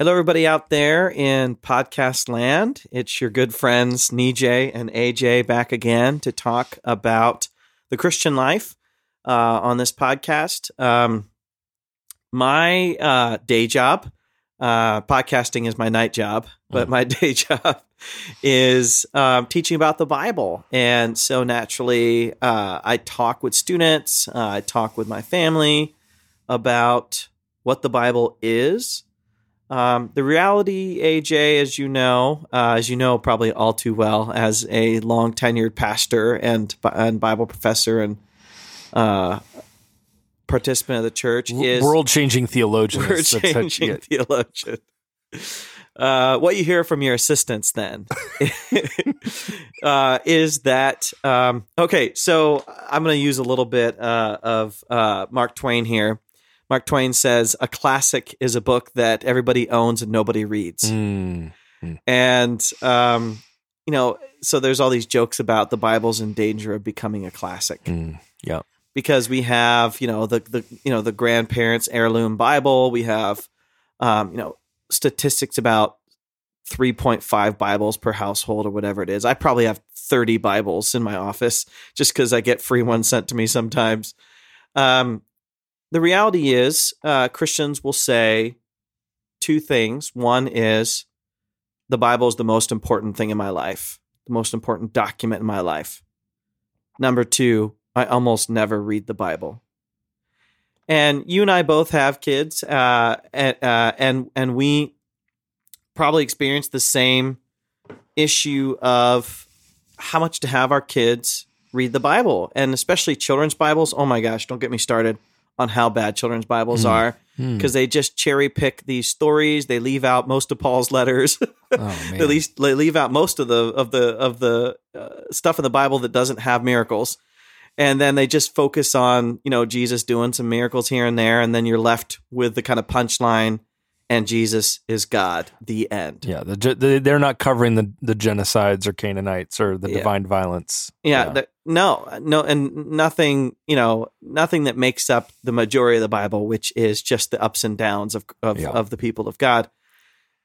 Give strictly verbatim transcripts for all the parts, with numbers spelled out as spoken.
Hello, everybody out there in podcast land. It's your good friends, Nijay and A J, back again to talk about the Christian life uh, on this podcast. Um, my uh, day job, uh, podcasting is my night job, but my day job is um, teaching about the Bible. And so naturally, uh, I talk with students, uh, I talk with my family about what the Bible is. Um, the reality, A J, as you know, uh, as you know probably all too well, as a long tenured pastor and and Bible professor and uh, participant of the church, is world changing theologian. World changing theologian. Uh, what you hear from your assistants then uh, is that um, okay? So I'm going to use a little bit uh, of uh, Mark Twain here. Mark Twain says, a classic is a book that everybody owns and nobody reads. Mm. Mm. And, um, you know, so there's all these jokes about the Bible's in danger of becoming a classic. Mm. Yeah. Because we have, you know, the, the, you know, the grandparents' heirloom Bible. We have, um, you know, statistics about three point five Bibles per household or whatever it is. I probably have thirty Bibles in my office just because I get free ones sent to me sometimes. Um, The reality is, uh, Christians will say two things. One is, the Bible is the most important thing in my life, the most important document in my life. Number two, I almost never read the Bible. And you and I both have kids, uh, and, uh, and and we probably experience the same issue of how much to have our kids read the Bible, and especially children's Bibles. Oh my gosh, don't get me started on how bad children's Bibles mm. are, because mm. they just cherry pick these stories. They leave out most of Paul's letters. Oh, At least they leave out most of the of the of the uh, stuff in the Bible that doesn't have miracles, and then they just focus on you know Jesus doing some miracles here and there, and then you're left with the kind of punchline, and Jesus is God. The end. Yeah, the, they're not covering the, the genocides or Canaanites or the yeah. divine violence. Yeah. yeah. The, No, no, and nothing, you know, nothing that makes up the majority of the Bible, which is just the ups and downs of of, yeah. of the people of God.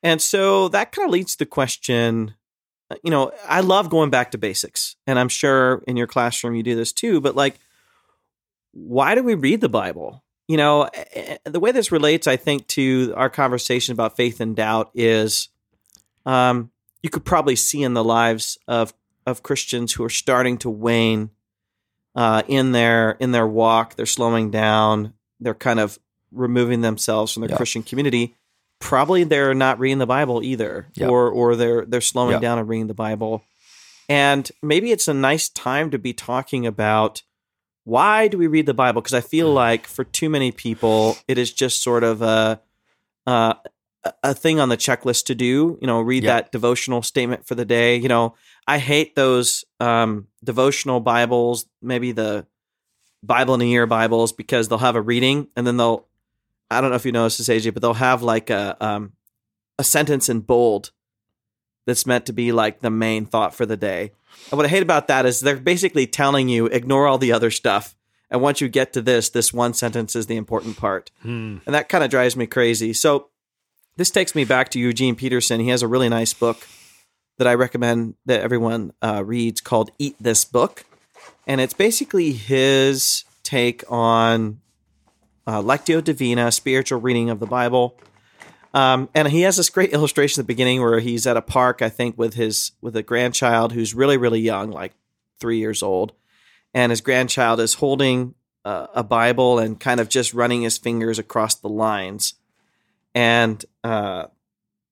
And so that kind of leads to the question, you know, I love going back to basics, and I'm sure in your classroom you do this too, but like, why do we read the Bible? You know, the way this relates, I think, to our conversation about faith and doubt is um, you could probably see in the lives of of Christians who are starting to wane uh, in their in their walk. They're slowing down. They're kind of removing themselves from their yeah. Christian community. Probably they're not reading the Bible either, yeah. or or they're they're slowing yeah. down and reading the Bible. And maybe it's a nice time to be talking about, why do we read the Bible? Because I feel like for too many people, it is just sort of a uh, a thing on the checklist to do. You know, read yeah. that devotional statement for the day. You know, I hate those um, devotional Bibles, maybe the Bible in a Year Bibles, because they'll have a reading and then they'll, I don't know if you noticed this, A J, but they'll have like a um, a sentence in bold that's meant to be like the main thought for the day. And what I hate about that is they're basically telling you, ignore all the other stuff. And once you get to this, this one sentence is the important part. Hmm. And that kind of drives me crazy. So this takes me back to Eugene Peterson. He has a really nice book that I recommend that everyone uh, reads called Eat This Book. And it's basically his take on uh, Lectio Divina, spiritual reading of the Bible. Um, and he has this great illustration at the beginning where he's at a park, I think, with his with a grandchild who's really, really young, like three years old. And his grandchild is holding uh, a Bible and kind of just running his fingers across the lines. And uh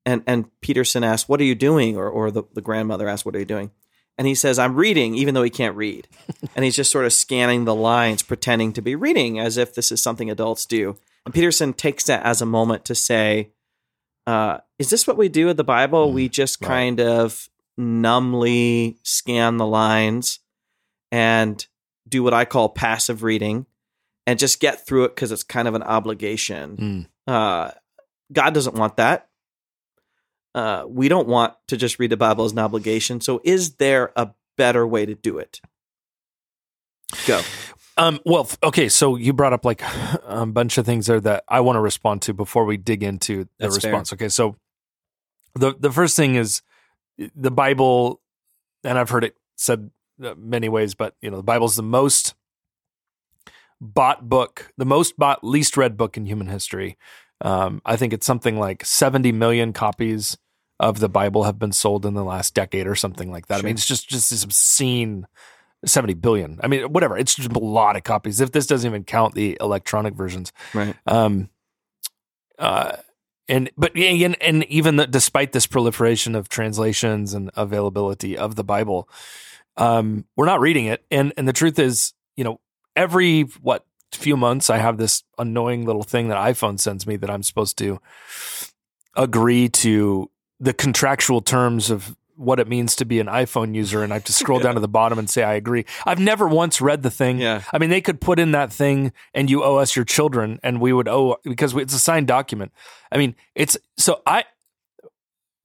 And and Peterson asks, what are you doing? Or or the, the grandmother asks, what are you doing? And he says, I'm reading, even though he can't read. And he's just sort of scanning the lines, pretending to be reading, as if this is something adults do. And Peterson takes that as a moment to say, uh, is this what we do with the Bible? Mm, we just right. kind of numbly scan the lines and do what I call passive reading and just get through it because it's kind of an obligation. Mm. Uh, God doesn't want that. Uh, we don't want to just read the Bible as an obligation. So is there a better way to do it? Go. Um, well, okay, so you brought up like a bunch of things there that I want to respond to before we dig into the That's response. Fair. Okay, so the the first thing is the Bible, and I've heard it said many ways, but you know, the Bible's the most bought book, the most bought, least read book in human history. Um, I think it's something like seventy million copies of the Bible have been sold in the last decade or something like that. Sure. I mean, it's just, just this obscene seventy billion. I mean, whatever. It's just a lot of copies. If this doesn't even count the electronic versions. Right. Um, uh, and, but, and, and even the, despite this proliferation of translations and availability of the Bible, um, we're not reading it. And, and the truth is, you know, every, what, few months, I have this annoying little thing that iPhone sends me that I'm supposed to agree to the contractual terms of what it means to be an iPhone user. And I have to scroll yeah. down to the bottom and say, I agree. I've never once read the thing. Yeah. I mean, they could put in that thing and you owe us your children and we would owe, because it's a signed document. I mean, it's, so I,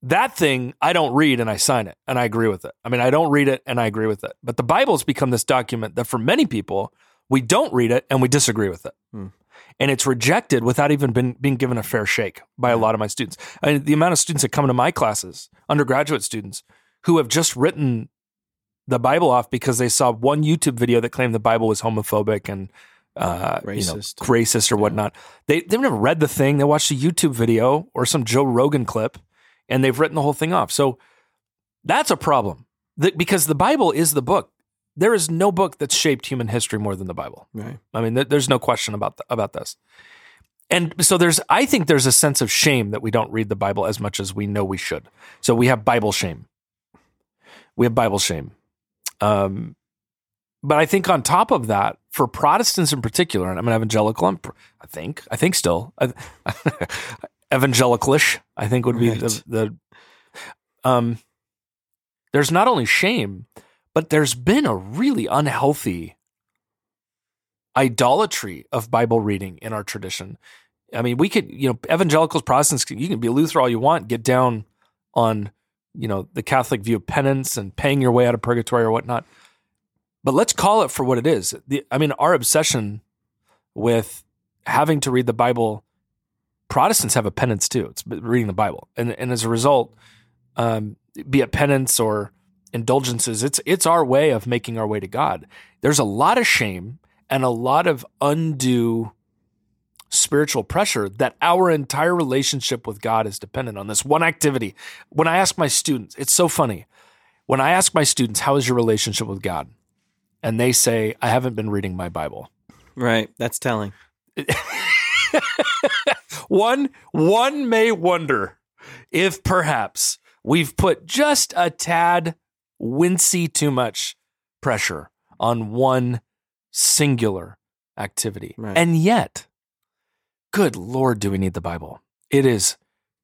that thing I don't read and I sign it and I agree with it. I mean, I don't read it and I agree with it, but the Bible's become this document that for many people, we don't read it and we disagree with it. Hmm. And it's rejected without even been, being given a fair shake by a lot of my students. I mean, the amount of students that come into my classes, undergraduate students, who have just written the Bible off because they saw one YouTube video that claimed the Bible was homophobic and uh, racist. You know, racist or yeah. whatnot. They, they've never read the thing. They watched a YouTube video or some Joe Rogan clip and they've written the whole thing off. So that's a problem that, because the Bible is the book. There is no book that's shaped human history more than the Bible. Right. I mean, th- there's no question about th- about this. And so there's, I think there's a sense of shame that we don't read the Bible as much as we know we should. So we have Bible shame. We have Bible shame. Um, but I think on top of that, for Protestants in particular, and I'm an evangelical, I'm, I think, I think still, I, evangelicalish, I think would be right. the, the um, there's not only shame, but there's been a really unhealthy idolatry of Bible reading in our tradition. I mean, we could, you know, evangelicals, Protestants, you can be Luther all you want, get down on, you know, the Catholic view of penance and paying your way out of purgatory or whatnot. But let's call it for what it is. The, I mean, our obsession with having to read the Bible, Protestants have a penance too. It's reading the Bible. And, and as a result, um, be it penance or indulgences, it's it's our way of making our way to God. There's a lot of shame and a lot of undue spiritual pressure that our entire relationship with God is dependent on this one activity. When I ask my students, it's so funny. When I ask my students, how is your relationship with God? And they say, I haven't been reading my Bible. Right. That's telling. One, one may wonder if perhaps we've put just a tad wincy too much pressure on one singular activity. Right. And yet, good Lord, do we need the Bible? It is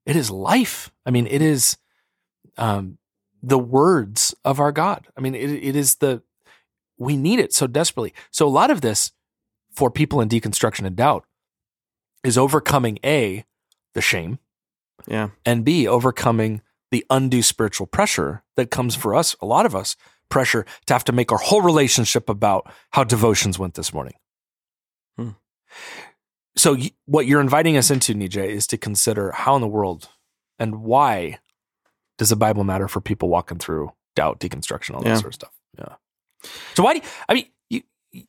it is life. I mean, it is um, the words of our God. I mean, it, it is the, we need it so desperately. So a lot of this for people in deconstruction and doubt is overcoming A, the shame, yeah, and B, overcoming the undue spiritual pressure that comes for us, a lot of us, pressure to have to make our whole relationship about how devotions went this morning. Hmm. So y- what you're inviting us into, Nijay, is to consider how in the world and why does the Bible matter for people walking through doubt, deconstruction, all that yeah. sort of stuff. Yeah. So why do you, I mean, you,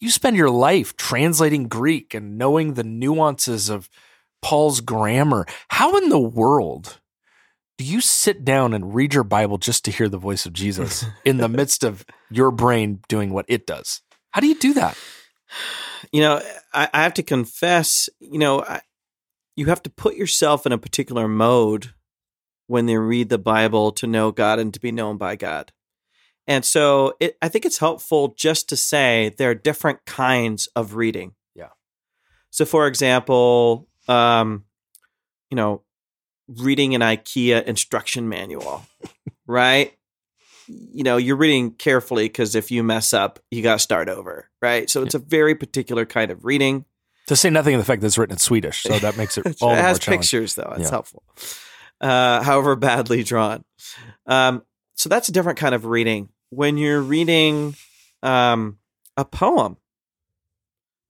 you spend your life translating Greek and knowing the nuances of Paul's grammar. How in the world do you sit down and read your Bible just to hear the voice of Jesus in the midst of your brain doing what it does? How do you do that? You know, I, I have to confess, you know, I, you have to put yourself in a particular mode when you read the Bible to know God and to be known by God. And so it, I think it's helpful just to say there are different kinds of reading. Yeah. So for example, um, you know, reading an IKEA instruction manual, right? You know, you're reading carefully because if you mess up, you got to start over, right? So it's yeah. a very particular kind of reading. To say nothing of the fact that it's written in Swedish, so that makes it all the more challenging. It has pictures, though. It's yeah. helpful. Uh, however badly drawn. Um, so that's a different kind of reading. When you're reading um, a poem,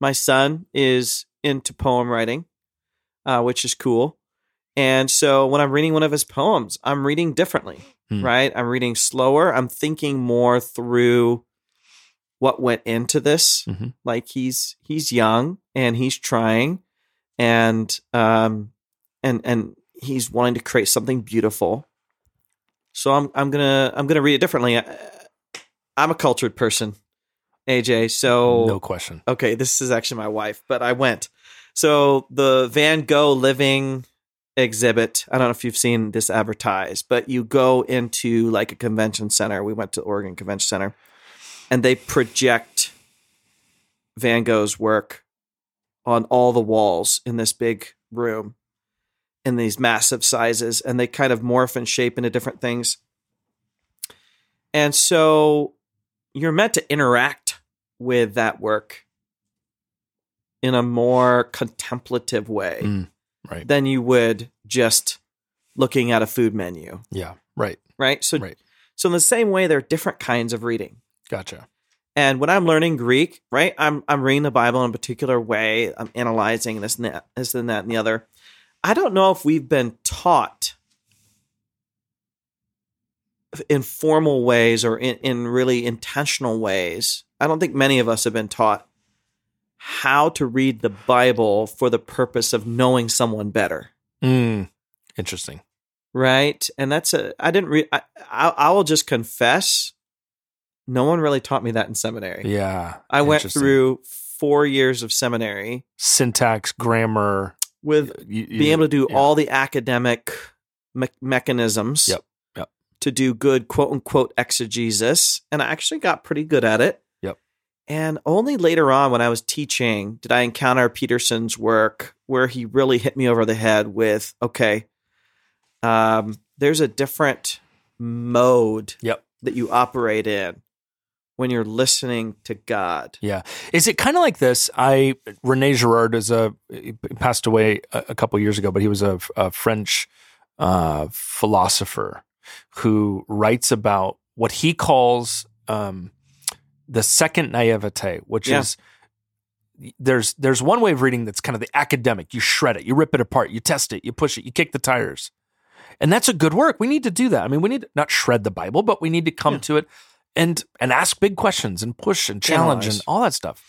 My son is into poem writing, uh, which is cool. And so when I'm reading one of his poems, I'm reading differently, hmm. right? I'm reading slower. I'm thinking more through what went into this. Mm-hmm. Like he's he's young and he's trying, and um and and he's wanting to create something beautiful. So I'm I'm gonna I'm gonna read it differently. I, I'm a cultured person, A J. So no question. Okay, this is actually my wife, but I went. So the Van Gogh Living exhibit, I don't know if you've seen this advertised, but you go into like a convention center. We went to the Oregon Convention Center, and they project Van Gogh's work on all the walls in this big room in these massive sizes, and they kind of morph and shape into different things. And so you're meant to interact with that work in a more contemplative way mm, right. than you would just looking at a food menu. Yeah, right. Right? So, right. so in the same way, there are different kinds of reading. Gotcha. And when I'm learning Greek, right, I'm I'm reading the Bible in a particular way. I'm analyzing this and that, this and that and the other. I don't know if we've been taught in formal ways or in, in really intentional ways. I don't think many of us have been taught how to read the Bible for the purpose of knowing someone better. Mm, interesting. Right? And that's a, I didn't read, I, I, I will just confess, no one really taught me that in seminary. Yeah. I went through four years of seminary. Syntax, grammar. With you, you, being able to do yeah. all the academic me- mechanisms. Yep. to do good quote-unquote exegesis, and I actually got pretty good at it. Yep. And only later on when I was teaching did I encounter Peterson's work where he really hit me over the head with, okay, um, there's a different mode yep. that you operate in when you're listening to God. Yeah. Is it kind of like this? I René Girard is a, passed away a, a couple years ago, but he was a, a French uh, philosopher who writes about what he calls um, the second naivete, which yeah. is there's there's one way of reading that's kind of the academic. You shred it, you rip it apart, you test it, you push it, you kick the tires. And that's a good work. We need to do that. I mean, we need to not shred the Bible, but we need to come yeah. to it and and ask big questions and push and challenge Analyze. and all that stuff.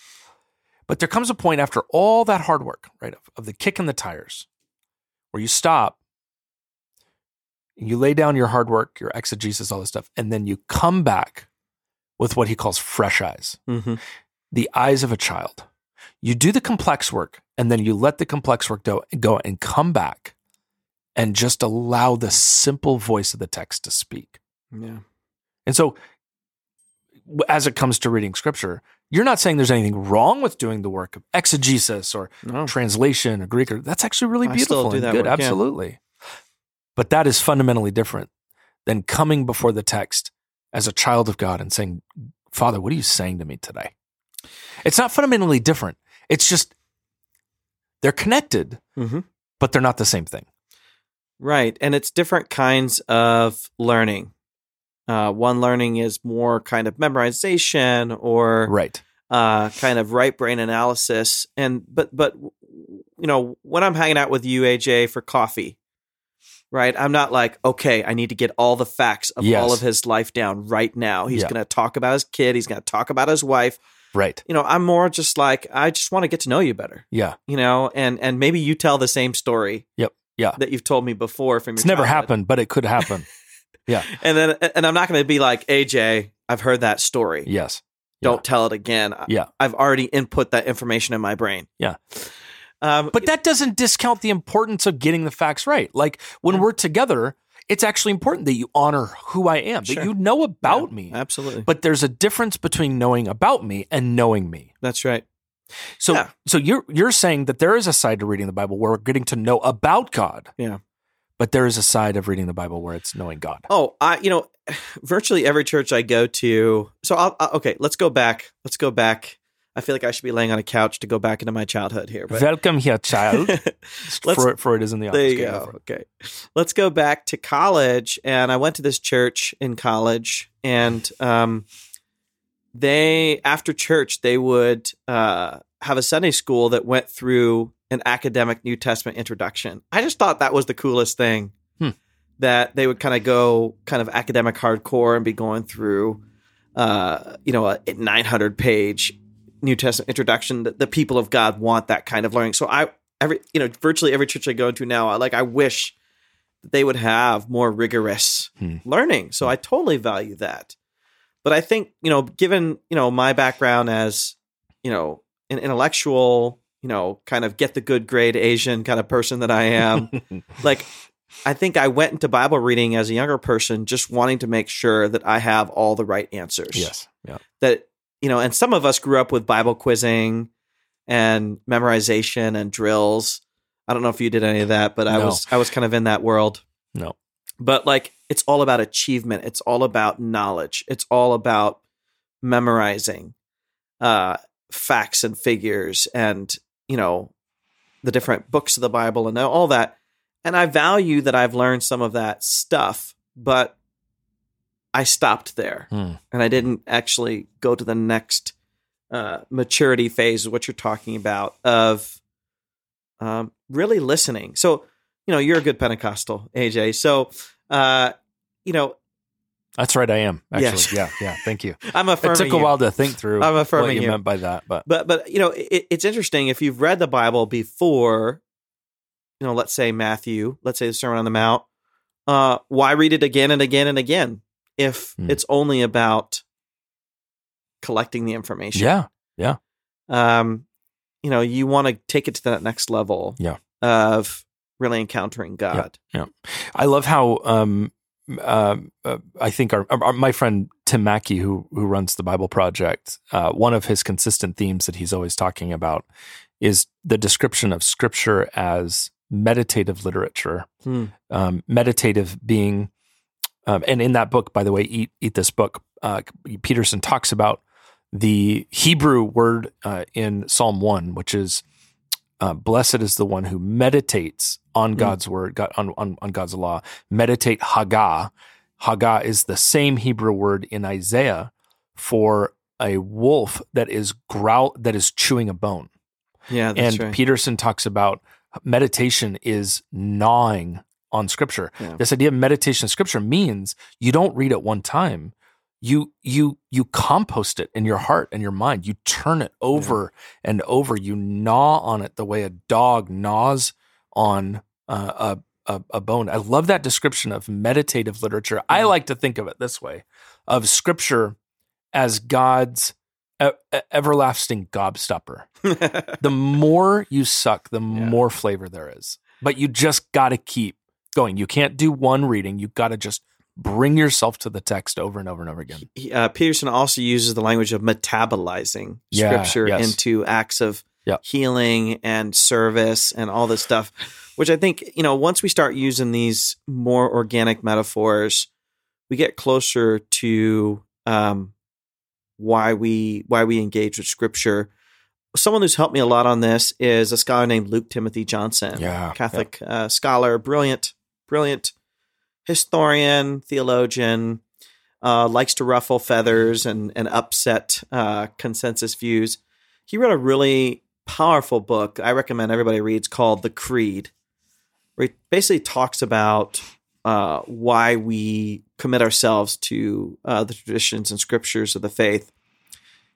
But there comes a point after all that hard work, right, of, of the kick in the tires, where you stop, you lay down your hard work, your exegesis, all this stuff, and then you come back with what he calls fresh eyes, mm-hmm. the eyes of a child. You do the complex work, and then you let the complex work go, go and come back and just allow the simple voice of the text to speak. Yeah. And so as it comes to reading Scripture, you're not saying there's anything wrong with doing the work of exegesis or no. translation or Greek. Or, that's actually really beautiful I still do and that good. Work, yeah. Absolutely. But that is fundamentally different than coming before the text as a child of God and saying, Father, what are you saying to me today? It's not fundamentally different. It's just they're connected, mm-hmm. but they're not the same thing. Right. And it's different kinds of learning. Uh, one learning is more kind of memorization or right. uh, kind of right brain analysis. And but but you know, when I'm hanging out with you, A J, for coffee, right? I'm not like, okay, I need to get all the facts of yes. all of his life down right now. He's yeah. going to talk about his kid. He's going to talk about his wife. Right. You know, I'm more just like, I just want to get to know you better. Yeah. You know, and and maybe you tell the same story. Yep. Yeah. That you've told me before from your It's childhood. Never happened, but it could happen. yeah. And then, and I'm not going to be like, A J, I've heard that story. Yes. Don't yeah. tell it again. Yeah. I've already input that information in my brain. Yeah. Um, but that doesn't discount the importance of getting the facts right. Like when yeah. we're together, it's actually important that you honor who I am, sure. that you know about yeah, me. Absolutely. But there's a difference between knowing about me and knowing me. That's right. So yeah. so you're you're saying that there is a side to reading the Bible where we're getting to know about God. Yeah. But there is a side of reading the Bible where it's knowing God. Oh, I you know, virtually every church I go to. So I'll, I'll okay, let's go back. Let's go back. I feel like I should be laying on a couch to go back into my childhood here. But. Welcome here, child. Freud, Freud is in the office. There you go. Okay. Let's go back to college. And I went to this church in college. And um, they, after church, they would uh, have a Sunday school that went through an academic New Testament introduction. I just thought that was the coolest thing, hmm. that they would kind of go kind of academic hardcore and be going through, uh, you know, a nine hundred page New Testament introduction. That the people of God want that kind of learning. So I, every, you know, virtually every church I go to now, I like, I wish that they would have more rigorous hmm. learning. So I totally value that. But I think, you know, given, you know, my background as, you know, an intellectual, you know, kind of get the good grade Asian kind of person that I am. Like, I think I went into Bible reading as a younger person, just wanting to make sure that I have all the right answers. Yes. Yeah. That, you know, and some of us grew up with Bible quizzing and memorization and drills. I don't know if you did any of that, but I no. was, I was kind of in that world. No, but like, it's all about achievement. It's all about knowledge. It's all about memorizing, uh, facts and figures and, you know, the different books of the Bible and all that. And I value that I've learned some of that stuff, but I stopped there hmm. and I didn't actually go to the next uh, maturity phase, what you're talking about, of um, really listening. So, you know, you're a good Pentecostal, A J. So, uh, you know, that's right, I am, actually. Yes. Yeah, yeah, thank you. I'm affirming you. It took a you. while to think through I'm affirming what you, you meant by that. But, but, but you know, it, it's interesting. If you've read the Bible before, you know, let's say Matthew, let's say the Sermon on the Mount, uh, why read it again and again and again if mm. it's only about collecting the information? Yeah, yeah. Um, you know, you want to take it to that next level yeah. of really encountering God. Yeah, yeah. I love how... Um, Uh, uh, I think our, our, my friend Tim Mackey, who who runs the Bible Project, uh, one of his consistent themes that he's always talking about is the description of Scripture as meditative literature. Hmm. Um, meditative being, um, and in that book, by the way, eat eat this book. Uh, Peterson talks about the Hebrew word uh, in Psalm one, which is uh, "Blessed is the one who meditates" on God's mm. word, God, on, on, on God's law. Meditate hagah. Hagah is the same Hebrew word in Isaiah for a wolf that is growl, that is chewing a bone. Yeah, that's And right. Peterson talks about meditation is gnawing on Scripture. Yeah. This idea of meditation in Scripture means you don't read it one time. You you you compost it in your heart and your mind. You turn it over yeah. and over. You gnaw on it the way a dog gnaws on uh, a, a a bone. I love that description of meditative literature. Mm. I like to think of it this way, of Scripture as God's e- everlasting gobstopper. The more you suck, the yeah. more flavor there is. But you just got to keep going. You can't do one reading. You got to just bring yourself to the text over and over and over again. He, uh, Peterson also uses the language of metabolizing yeah, Scripture yes. into acts of Yep. healing and service and all this stuff, which I think, you know, once we start using these more organic metaphors, we get closer to um, why we why we engage with Scripture. Someone who's helped me a lot on this is a scholar named Luke Timothy Johnson, yeah, Catholic yep. uh, scholar, brilliant, brilliant historian, theologian, uh, likes to ruffle feathers and, and upset uh, consensus views. He wrote a really powerful book I recommend everybody reads called The Creed, where he basically talks about uh, why we commit ourselves to uh, the traditions and scriptures of the faith.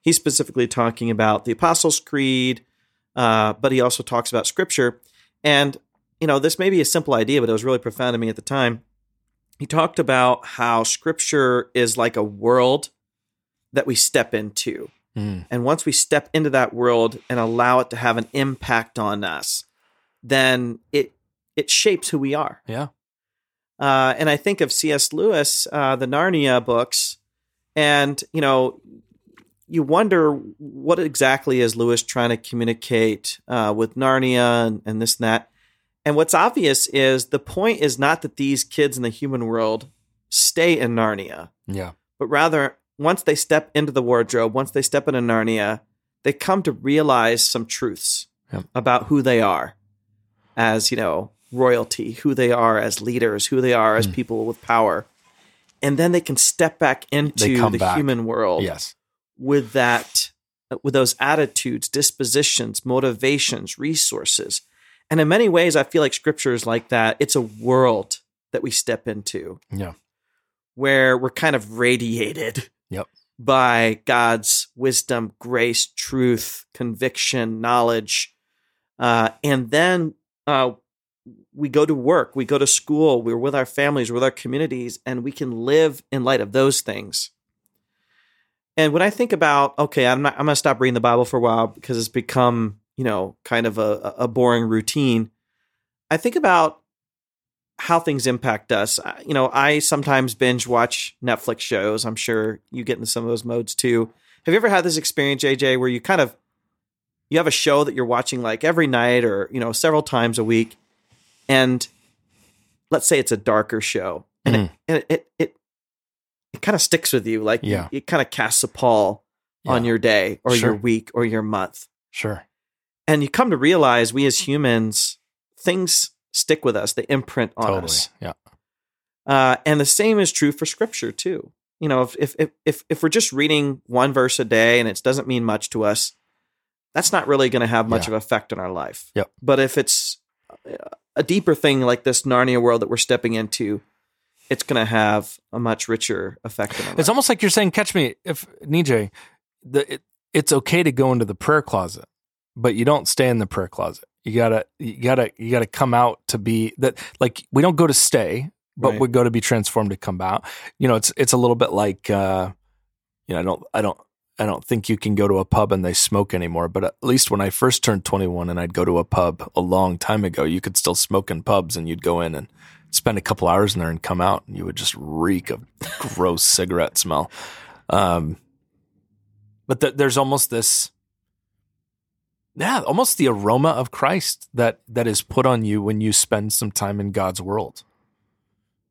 He's specifically talking about the Apostles' Creed, uh, but he also talks about Scripture. And, you know, this may be a simple idea, but it was really profound to me at the time. He talked about how Scripture is like a world that we step into. And once we step into that world and allow it to have an impact on us, then it it shapes who we are. Yeah. Uh, and I think of C S. Lewis, uh, the Narnia books, and, you know, you wonder what exactly is Lewis trying to communicate uh, with Narnia and, and this and that. And what's obvious is the point is not that these kids in the human world stay in Narnia. Yeah. But rather... once they step into the wardrobe, once they step into Narnia, they come to realize some truths yep. about who they are as, you know, royalty, who they are as leaders, who they are as mm. people with power. And then they can step back into the back. human world yes. with that with those attitudes, dispositions, motivations, resources. And in many ways, I feel like Scripture is like that. It's a world that we step into, yeah, where we're kind of radiated yep. by God's wisdom, grace, truth, conviction, knowledge. Uh, and then uh, we go to work, we go to school, we're with our families, we're with our communities, and we can live in light of those things. And when I think about, okay, I'm not, I'm going to stop reading the Bible for a while because it's become, you know, kind of a, a boring routine, I think about how things impact us. You know, I sometimes binge watch Netflix shows. I'm sure you get into some of those modes too. Have you ever had this experience, A J, where you kind of, you have a show that you're watching like every night or, you know, several times a week, and let's say it's a darker show, and mm. it, and it, it, it, it kind of sticks with you. Like yeah. it, it kind of casts a pall yeah. on your day or sure. your week or your month. Sure. And you come to realize we as humans, things stick with us. They imprint on totally. us. Yeah. Uh, and the same is true for Scripture too. You know, if, if, if, if we're just reading one verse a day and it doesn't mean much to us, that's not really going to have much yeah. of an effect on our life. Yep. But if it's a deeper thing like this Narnia world that we're stepping into, it's going to have a much richer effect on our life. It's almost like you're saying, catch me, if Nijay, the, it, it's okay to go into the prayer closet, but you don't stay in the prayer closet. You gotta, you gotta, you gotta come out to be that. Like we don't go to stay, but right. we go to be transformed to come out. You know, it's it's a little bit like, uh, you know, I don't, I don't, I don't think you can go to a pub and they smoke anymore. But at least when I first turned twenty-one and I'd go to a pub a long time ago, you could still smoke in pubs, and you'd go in and spend a couple hours in there and come out, and you would just reek of gross cigarette smell. Um, but th- there's almost this. Yeah, almost the aroma of Christ that, that is put on you when you spend some time in God's world.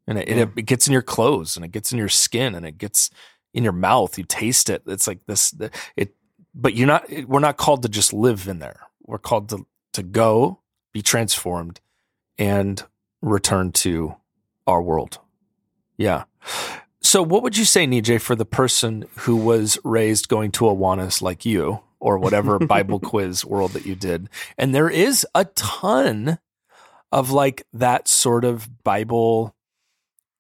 And it, yeah. it, it gets in your clothes, and it gets in your skin, and it gets in your mouth. You taste it. It's like this. It, but you're not. It, we're not called to just live in there. We're called to to go, be transformed, and return to our world. Yeah. So, what would you say, Nijay, for the person who was raised going to Awanas like you? Or whatever Bible quiz world that you did. And there is a ton of like that sort of Bible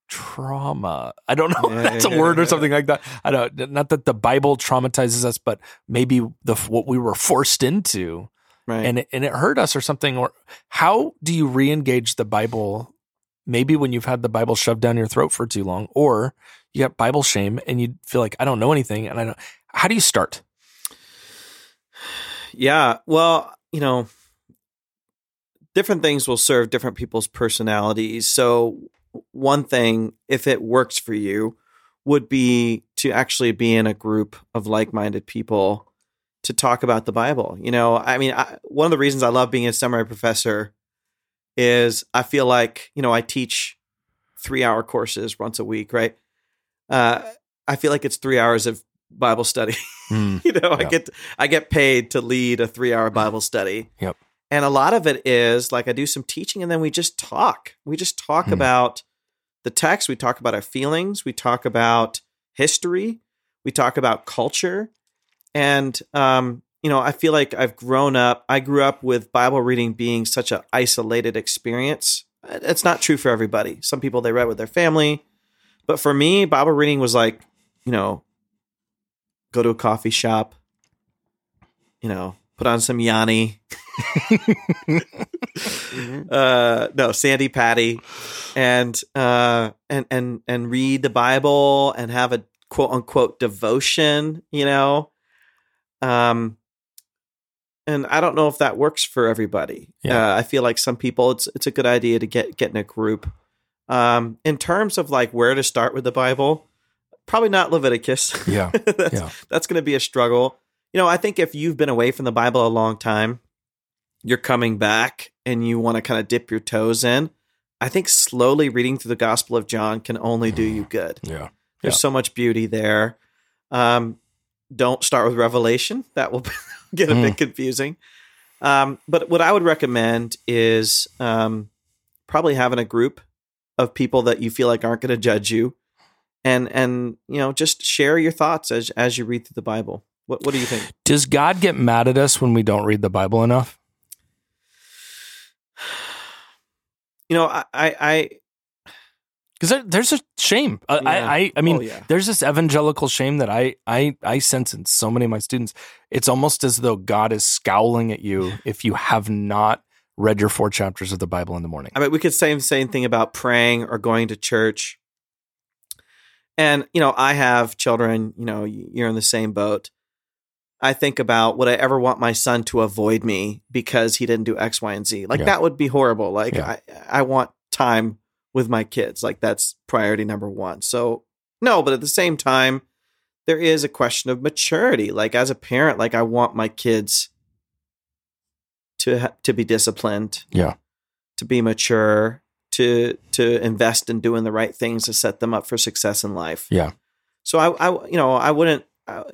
trauma. I don't know yeah, if that's yeah, a word yeah, or something yeah. like that. I don't, not that the Bible traumatizes us, but maybe the what we were forced into right. and, it, and it hurt us or something. Or how do you re-engage the Bible? Maybe when you've had the Bible shoved down your throat for too long, or you got Bible shame and you feel like, I don't know anything. And I don't, how do you start? Yeah, well, you know, different things will serve different people's personalities. So one thing, if it works for you, would be to actually be in a group of like-minded people to talk about the Bible. You know, I mean, I, one of the reasons I love being a seminary professor is I feel like, you know, I teach three-hour courses once a week, right? Uh, I feel like it's three hours of Bible study. Mm, you know, yeah. I get I get paid to lead a three-hour Bible study. Yep. And a lot of it is like I do some teaching and then we just talk. We just talk mm. about the text, we talk about our feelings, we talk about history, we talk about culture. And um, you know, I feel like I've grown up I grew up with Bible reading being such an isolated experience. It's not true for everybody. Some people they read with their family, but for me, Bible reading was like, you know, go to a coffee shop, you know, put on some Yanni, uh, no, Sandy Patty, and, uh, and, and, and read the Bible and have a quote unquote devotion, you know? Um, and I don't know if that works for everybody. Yeah. Uh, I feel like some people it's, it's a good idea to get, get in a group. Um, in terms of like where to start with the Bible, probably not Leviticus. Yeah. that's yeah. that's going to be a struggle. You know, I think if you've been away from the Bible a long time, you're coming back and you want to kind of dip your toes in. I think slowly reading through the Gospel of John can only do you good. Yeah. There's yeah. so much beauty there. Um, don't start with Revelation. That will get a mm. bit confusing. Um, but what I would recommend is um, probably having a group of people that you feel like aren't going to judge you. And, and you know, just share your thoughts as as you read through the Bible. What What do you think? Does God get mad at us when we don't read the Bible enough? You know, I, I, because there, there's a shame. Yeah. I, I, I mean, oh, yeah. There's this evangelical shame that I, I, I sense in so many of my students. It's almost as though God is scowling at you if you have not read your four chapters of the Bible in the morning. I mean, we could say the same thing about praying or going to church. And, you know, I have children, you know, you're in the same boat. I think about, would I ever want my son to avoid me because he didn't do X, Y, and Z? Like, yeah. That would be horrible. Like, yeah. I, I want time with my kids. Like, that's priority number one. So, no, but at the same time, there is a question of maturity. Like, as a parent, like, I want my kids to ha- to be disciplined, yeah, to be mature, to to invest in doing the right things to set them up for success in life. Yeah. So, I, I you know, I wouldn't... I,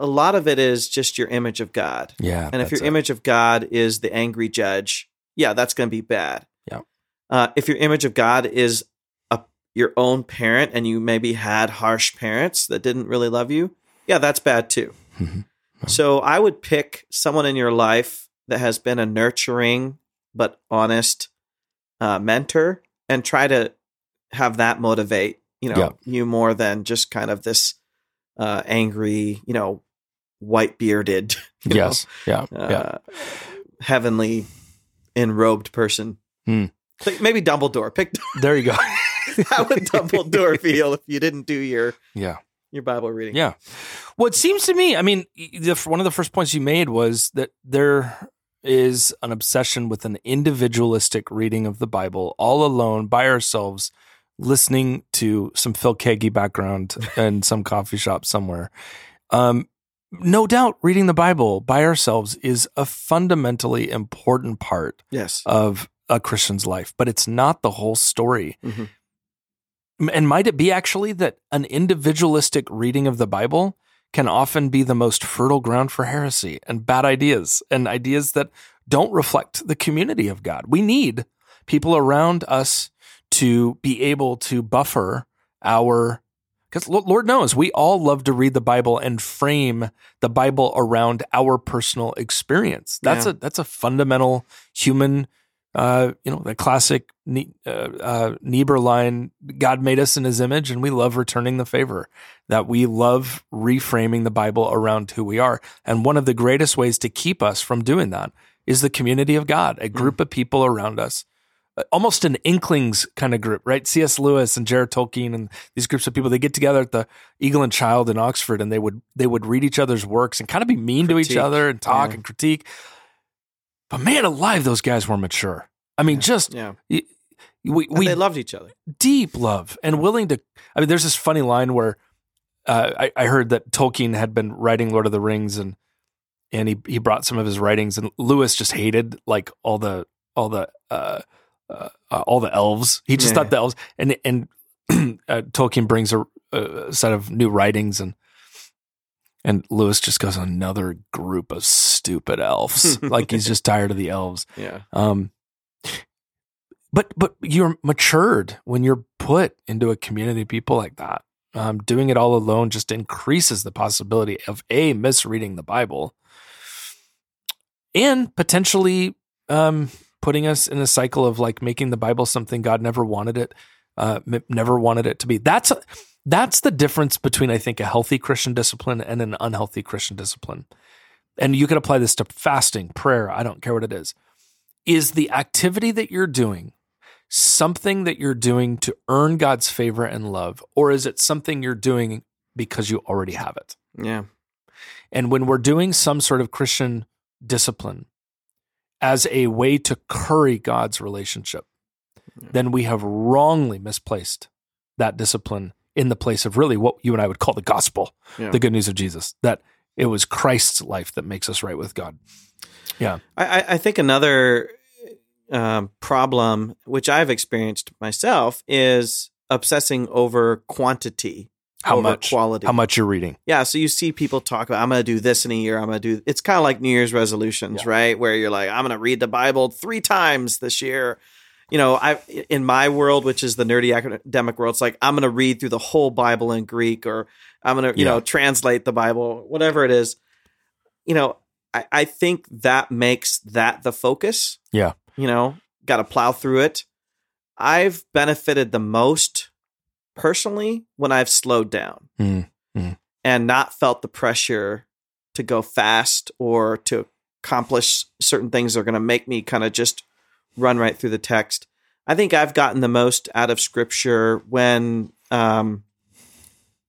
A lot of it is just your image of God. Yeah. And if your it. image of God is the angry judge, yeah, that's going to be bad. Yeah. Uh, if your image of God is a, your own parent and you maybe had harsh parents that didn't really love you, yeah, that's bad too. Mm-hmm. Wow. So I would pick someone in your life that has been a nurturing but honest uh, mentor and try to have that motivate, you know, yeah. you more than just kind of this uh, angry, you know, white bearded, yes, know, yeah, uh, yeah, heavenly enrobed person. Mm. Like maybe Dumbledore. Pick. There you go. How would Dumbledore feel if you didn't do your yeah your Bible reading? Yeah. Well, it seems to me. I mean, the, one of the first points you made was that there is an obsession with an individualistic reading of the Bible, all alone by ourselves, listening to some Phil Keaggy background in some coffee shop somewhere. Um, No doubt reading the Bible by ourselves is a fundamentally important part yes. of a Christian's life, but it's not the whole story. Mm-hmm. And might it be actually that an individualistic reading of the Bible can often be the most fertile ground for heresy and bad ideas and ideas that don't reflect the community of God? We need people around us to be able to buffer our... Because Lord knows, we all love to read the Bible and frame the Bible around our personal experience. That's yeah. a that's a fundamental human, uh, you know, the classic Nie- uh, uh, Niebuhr line, God made us in his image, and we love returning the favor, that we love reframing the Bible around who we are. And one of the greatest ways to keep us from doing that is the community of God, a group mm. of people around us. Almost an Inklings kind of group, right? C S. Lewis and J R R Tolkien and these groups of people, they get together at the Eagle and Child in Oxford, and they would they would read each other's works and kind of be mean critique. to each other and talk yeah. and critique. But man alive, those guys were mature. I mean, yeah. just... Yeah. We, we, and they loved each other. Deep love and willing to... I mean, there's this funny line where uh, I, I heard that Tolkien had been writing Lord of the Rings, and and he, he brought some of his writings, and Lewis just hated like all the... all the uh, Uh, uh, all the elves. He just yeah. thought the elves, and and uh, Tolkien brings a, a set of new writings, and and Lewis just goes, another group of stupid elves. Like he's just tired of the elves. Yeah. Um. But but you're matured when you're put into a community of people like that. Um, doing it all alone just increases the possibility of a misreading the Bible, and potentially um. putting us in a cycle of like making the Bible something God never wanted it, uh, m- never wanted it to be. That's a, that's the difference between, I think, a healthy Christian discipline and an unhealthy Christian discipline. And you can apply this to fasting, prayer, I don't care what it is. Is the activity that you're doing something that you're doing to earn God's favor and love, or is it something you're doing because you already have it? Yeah. And when we're doing some sort of Christian discipline as a way to curry God's relationship, then we have wrongly misplaced that discipline in the place of really what you and I would call the gospel, yeah. the good news of Jesus, that it was Christ's life that makes us right with God. Yeah. I, I think another um, problem, which I've experienced myself, is obsessing over quantity. How much quality? How much you're reading? Yeah, so you see people talk about, I'm going to do this in a year. I'm going to do. It's kind of like New Year's resolutions, yeah. right? Where you're like, I'm going to read the Bible three times this year. you know, I in my world, which is the nerdy academic world, it's like I'm going to read through the whole Bible in Greek, or I'm going to, you yeah. know, translate the Bible, whatever it is. You know, I, I think that makes that the focus. Yeah. You know, got to plow through it. I've benefited the most personally when I've slowed down mm-hmm. and not felt the pressure to go fast or to accomplish certain things that are going to make me kind of just run right through the text. I think I've gotten the most out of Scripture when um,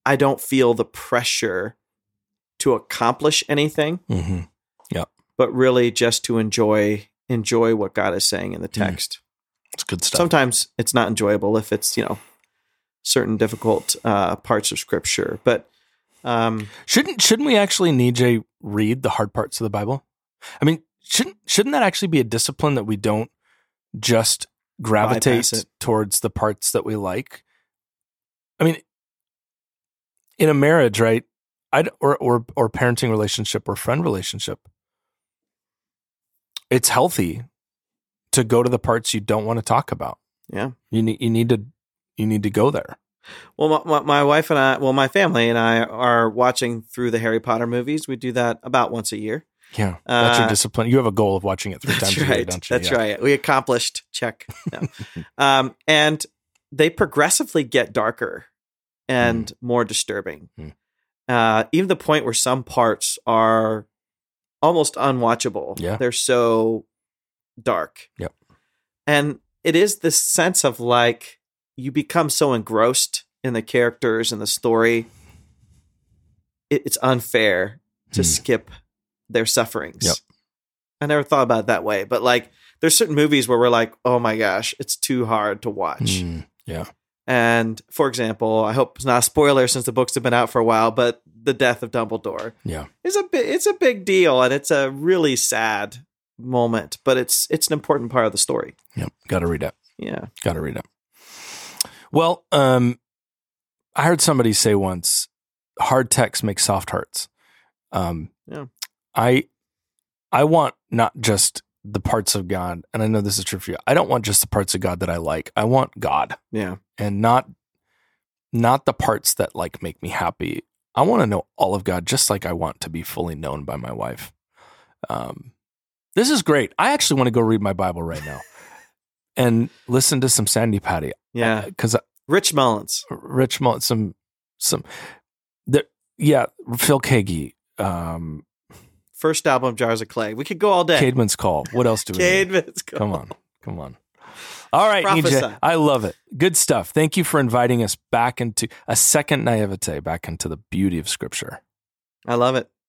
I don't feel the pressure to accomplish anything, mm-hmm. yeah, but really just to enjoy enjoy what God is saying in the text. Mm. It's good stuff. Sometimes it's not enjoyable if it's, you know, certain difficult uh, parts of Scripture, but um, shouldn't shouldn't we actually, Nijay, read the hard parts of the Bible? I mean, shouldn't shouldn't that actually be a discipline that we don't just gravitate towards the parts that we like? I mean, in a marriage, right? I'd, or or or parenting relationship or friend relationship, it's healthy to go to the parts you don't want to talk about. Yeah, you need you need to you need to go there. Well, my, my wife and I, well, my family and I are watching through the Harry Potter movies. We do that about once a year. Yeah, that's uh, your discipline. You have a goal of watching it three times right. a year, don't you? That's yeah. right. We accomplished. Check. No. um, and they progressively get darker and mm. more disturbing. Mm. Uh, even the point where some parts are almost unwatchable. Yeah. They're so dark. Yep. And it is this sense of like, you become so engrossed in the characters and the story. It, it's unfair to mm. skip their sufferings. Yep. I never thought about it that way, but like there's certain movies where we're like, oh my gosh, it's too hard to watch. Mm, yeah. And for example, I hope it's not a spoiler since the books have been out for a while, but the death of Dumbledore yeah. is a bit, it's a big deal and it's a really sad moment, but it's, it's an important part of the story. Yep. Got to read it. Yeah. Got to read it. Well, um, I heard somebody say once, hard text makes soft hearts. Um, yeah. I I want not just the parts of God, and I know this is true for you. I don't want just the parts of God that I like. I want God. Yeah. And not not the parts that like make me happy. I want to know all of God just like I want to be fully known by my wife. Um this is great. I actually want to go read my Bible right now and listen to some Sandy Patty. Yeah. Uh, cuz Rich Mullins. Rich Mullins some some the, yeah, Phil Keaggy. Um First album, Jars of Clay. We could go all day. Cadman's Call. What else do we Cadman's Call. Come on. Come on. All right, Nijay, I love it. Good stuff. Thank you for inviting us back into a second naivete, back into the beauty of Scripture. I love it.